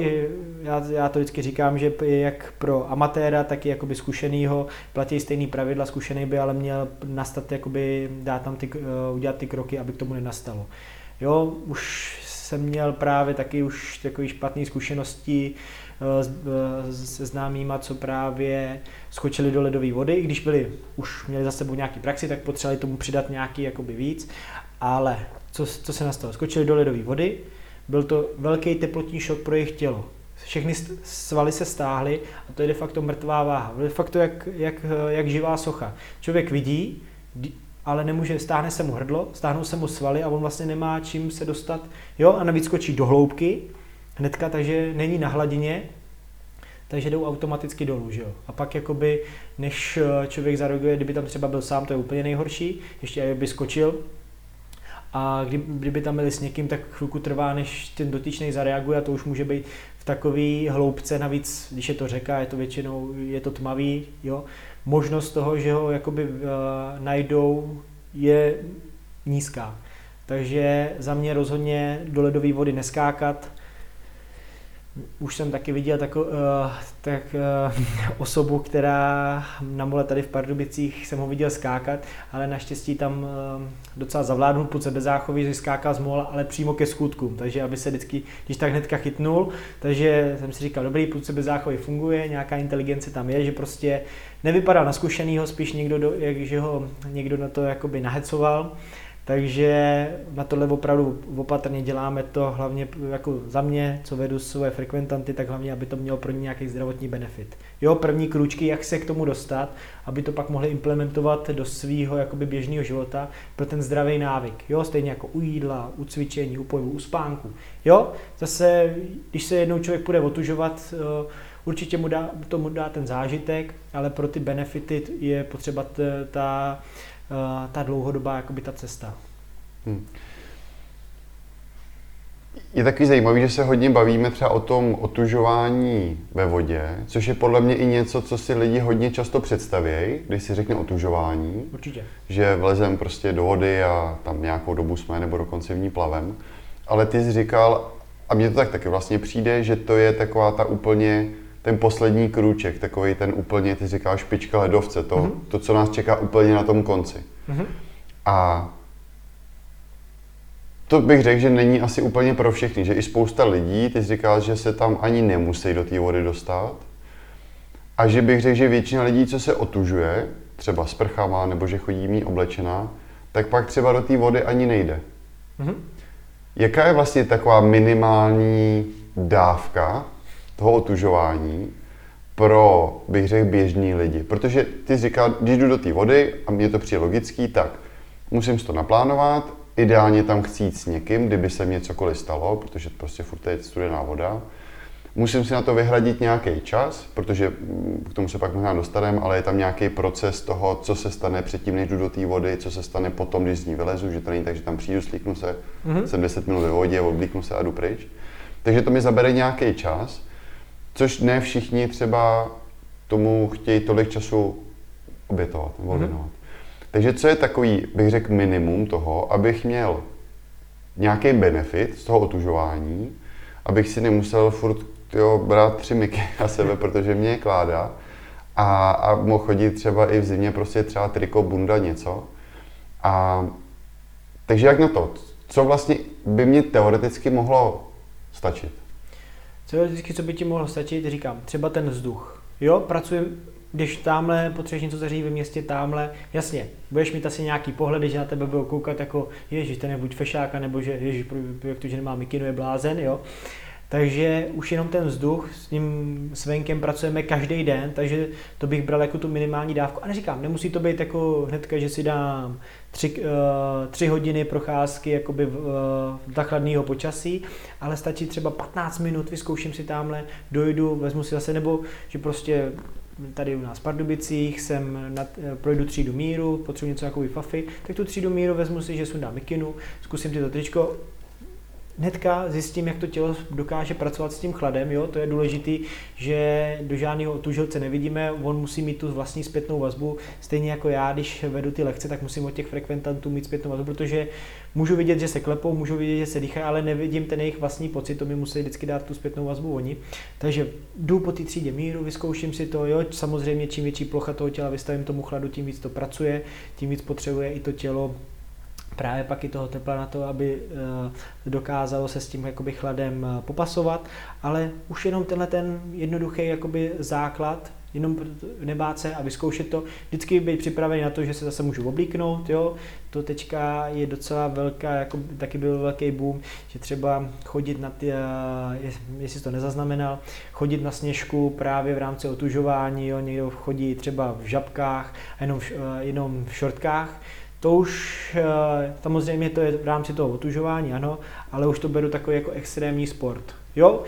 já to vždycky říkám, že jak pro amatéra, tak i jakoby zkušenýho platí stejný pravidla, zkušený by ale měl nastat, jakoby dát tam udělat ty kroky, aby k tomu nenastalo. Jo, už jsem měl právě taky už takový špatné zkušenosti se známýma, co právě skočili do ledové vody, i když už měli za sebou nějaký praxi, tak potřebovali tomu přidat nějaký jakoby víc. Ale co se nastalo? Skočili do ledové vody, byl to velký teplotní šok pro jejich tělo. Všechny svaly se stáhly a to je de facto mrtvá váha. De facto jak živá socha. Člověk vidí, ale nemůže, stáhne se mu hrdlo, stáhnou se mu svaly a on vlastně nemá čím se dostat, jo, a navíc skočí do hloubky hnedka, takže není na hladině, takže jdou automaticky dolů, že jo. A pak jakoby, než člověk zareaguje, kdyby tam třeba byl sám, to je úplně nejhorší, ještě by skočil, a kdyby tam byli s někým, tak chvilku trvá, než ten dotyčný zareaguje, a to už může být v takové hloubce, navíc, když je to řeka, je to většinou, je to tmavý, jo. Možnost toho, že ho jakoby najdou, je nízká. Takže za mě rozhodně do ledové vody neskákat. Už jsem taky viděl osobu, která na mole tady v Pardubicích, jsem ho viděl skákat, ale naštěstí tam docela zavládnul pod sebezáchovy, že skákal z mola, ale přímo ke skutkům, takže aby se vždycky, když tak hnedka chytnul, takže jsem si říkal, dobrý, pod sebezáchovy funguje, nějaká inteligence tam je, že prostě nevypadal na zkušenýho, spíš že ho někdo na to jakoby nahecoval. Takže na tohle opravdu opatrně, děláme to hlavně jako za mě, co vedu své frekventanty, tak hlavně, aby to mělo pro ně nějaký zdravotní benefit. Jo, první krůčky, jak se k tomu dostat, aby to pak mohli implementovat do svého jakoby běžného života pro ten zdravý návyk. Jo, stejně jako u jídla, u cvičení, u pohybu, u spánku. Jo, zase, když se jednou člověk bude otužovat, určitě mu dá ten zážitek, ale pro ty benefity je potřeba ta dlouhodobá jakoby ta cesta. Je taky zajímavý, že se hodně bavíme třeba o tom otužování ve vodě, což je podle mě i něco, co si lidi hodně často představějí, když si řekne otužování. Určitě. Že vlezem prostě do vody a tam nějakou dobu jsme, nebo dokonce v ní plavem. Ale ty jsi říkal, a mně to tak taky vlastně přijde, že to je taková ta úplně ten poslední krůček, takový ten úplně, ty říkáš, špička ledovce, to, co nás čeká úplně na tom konci. A to bych řekl, že není asi úplně pro všechny, že i spousta lidí, ty říkáš, že se tam ani nemusí do té vody dostat. A že bych řekl, že většina lidí, co se otužuje, třeba sprchama, nebo že chodí mí oblečená, tak pak třeba do té vody ani nejde. Jaká je vlastně taková minimální dávka toho otužování pro, bych řekl, běžní lidi? Protože ty říkáš, když jdu do té vody, a mně to přijde logický, tak musím si to naplánovat, ideálně tam chci jít s někým, kdyby se mě cokoliv stalo, protože prostě furt je studená voda. Musím si na to vyhradit nějaký čas, protože k tomu se pak možná dostaneme, ale je tam nějaký proces toho, co se stane předtím, než jdu do té vody, co se stane potom, když z ní vylezu, že to není tak, že tam přijdu, slíknu se, jsem 10 minut ve vodě, oblíknu se a jdu pryč. Takže to mi zabere nějaký čas. Což ne všichni třeba tomu chtějí tolik času obětovat nebo věnovat. Takže co je takový, bych řekl, minimum toho, abych měl nějaký benefit z toho otužování, abych si nemusel furt brát 3 miky na sebe, protože mě je kládá, a mohl chodit třeba i v zimě prostě třeba triko, bunda, něco. Takže jak na to? Co vlastně by mě teoreticky mohlo stačit? Teoreticky, co by ti mohlo stačit, říkám, třeba ten vzduch. Jo, pracuji, když tamhle potřebuješ něco zařídit ve městě, tamhle, jasně, budeš mít asi nějaký pohledy, že na tebe budou koukat jako, ježiš, ten je buď fešáka, nebo že ježiš, jak to, že nemá mikinu, je blázen, jo. Takže už jenom ten vzduch, s ním venkem pracujeme každý den, takže to bych bral jako tu minimální dávku. A neříkám, nemusí to být jako hnedka, že si dám 3 hodiny procházky jakoby za chladného počasí, ale stačí třeba 15 minut, vyzkouším si tamhle, dojdu, vezmu si zase, nebo že prostě tady u nás v Pardubicích projdu třídu míru, potřebuji něco jakoby fafy, tak tu třídu míru vezmu si, že sundám mikinu, zkusím si to tričko, hnedka zjistím, jak to tělo dokáže pracovat s tím chladem, jo? To je důležitý, že do žádného otužilce nevidíme, on musí mít tu vlastní zpětnou vazbu, stejně jako já, když vedu ty lekce, tak musím od těch frekventantů mít zpětnou vazbu, protože můžu vidět, že se klepou, můžu vidět, že se dýchají, ale nevidím ten jejich vlastní pocit, to mi musí vždycky dát tu zpětnou vazbu oni. Takže jdu po té třídě míru, vyzkouším si to, jo? Samozřejmě čím větší plocha toho těla vystavím tomu chladu, tím víc to pracuje, tím víc potřebuje i to tělo právě pak i toho tepla na to, aby dokázalo se s tím jakoby chladem popasovat, ale už jenom tenhle ten jednoduchý jakoby základ, jenom nebát se a vyzkoušet to, vždycky být připravený na to, že se zase můžu oblíknout, jo, to teďka je docela velká, jako taky byl velký boom, že třeba chodit na ty, jestli to nezaznamenal, chodit na sněžku právě v rámci otužování, jo, někdo chodí třeba v žabkách, jenom v šortkách, To už samozřejmě to je v rámci toho otužování, ano, ale už to beru takový jako extrémní sport. Jo,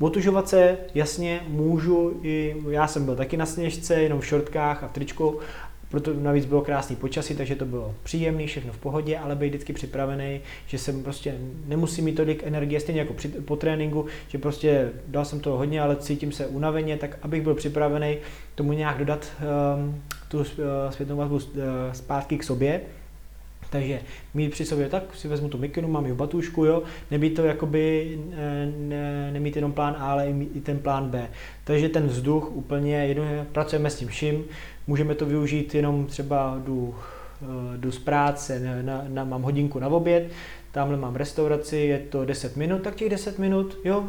otužovat se, jasně, můžu, i já jsem byl taky na sněžce, jenom v šortkách a v tričku, proto navíc bylo krásný počasí, takže to bylo příjemný, všechno v pohodě, ale být vždycky připravený, že jsem prostě nemusím mít tolik energie, stejně jako po tréninku, že prostě dal jsem toho hodně, ale cítím se unaveně, tak abych byl připravený tomu nějak dodat tu zpětnou vazbu zpátky k sobě. Takže mít při sobě, tak si vezmu tu mikinu, mám ji v batůšku, jo, nebýt to jakoby, nemít jenom plán A, ale i ten plán B. Takže ten vzduch úplně, pracujeme s tím vším, můžeme to využít jenom třeba jdu z práce, mám hodinku na oběd, tamhle mám restauraci, je to 10 minut, tak těch 10 minut, jo,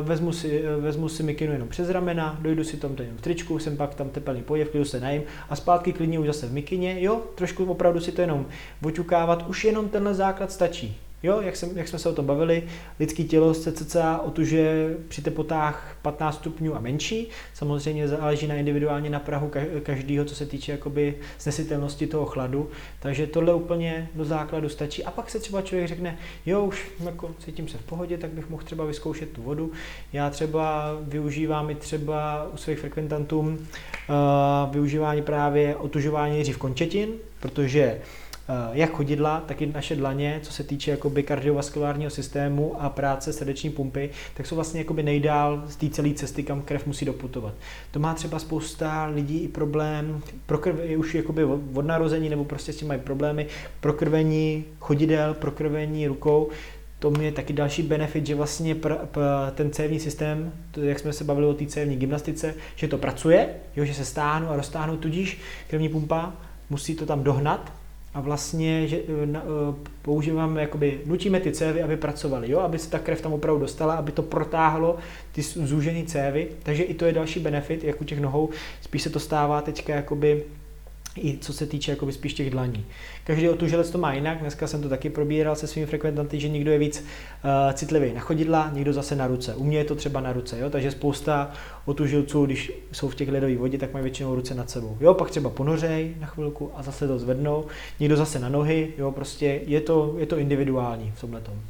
vezmu si mikinu jenom přes ramena, dojdu si tam jenom v tričku, jsem pak tam tepelný pojev, klidu se najím a zpátky klidně už zase v mikině, jo, trošku opravdu si to jenom oťukávat, už jenom tenhle základ stačí, jo, jak jsme se o tom bavili, lidský tělo se cca otužuje při tepotách 15 stupňů a menší, samozřejmě záleží individuálně na prahu každého, co se týče jakoby snesitelnosti toho chladu, takže tohle úplně do základu stačí a pak se třeba člověk řekne, jo, už jako cítím se v pohodě, tak bych mohl třeba vyzkoušet tu vodu, já třeba využívám i třeba u svých frekventantů využívání právě otužování dřív končetin, protože jak chodidla, tak i naše dlaně, co se týče jakoby kardiovaskulárního systému a práce srdeční pumpy, tak jsou vlastně jakoby nejdál z té celé cesty, kam krev musí doputovat. To má třeba spousta lidí i problém, prokrvení už jakoby od narození, nebo prostě s tím mají problémy, prokrvení chodidel, prokrvení rukou. To je taky další benefit, že vlastně ten cévní systém, jak jsme se bavili o té cévní gymnastice, že to pracuje, jo, že se stáhnu a roztáhnu, tudíž krevní pumpa musí to tam dohnat, a vlastně že používáme, jakoby nutíme ty cévy, aby pracovaly, jo? Aby se ta krev tam opravdu dostala, aby to protáhlo ty zúžené cévy, takže i to je další benefit, jak u těch nohou, spíš se to stává teďka jakoby, i co se týče jakoby spíš těch dlaní. Každý otužilec to má jinak, dneska jsem to taky probíral se svými frekventanty, že někdo je víc citlivý na chodidla, někdo zase na ruce. U mě je to třeba na ruce, jo? Takže spousta otužilců, když jsou v těch ledové vodě, tak mají většinou ruce nad sebou. Jo, pak třeba ponořej na chvilku a zase to zvednou, někdo zase na nohy, jo? Prostě je to individuální v tomhletom.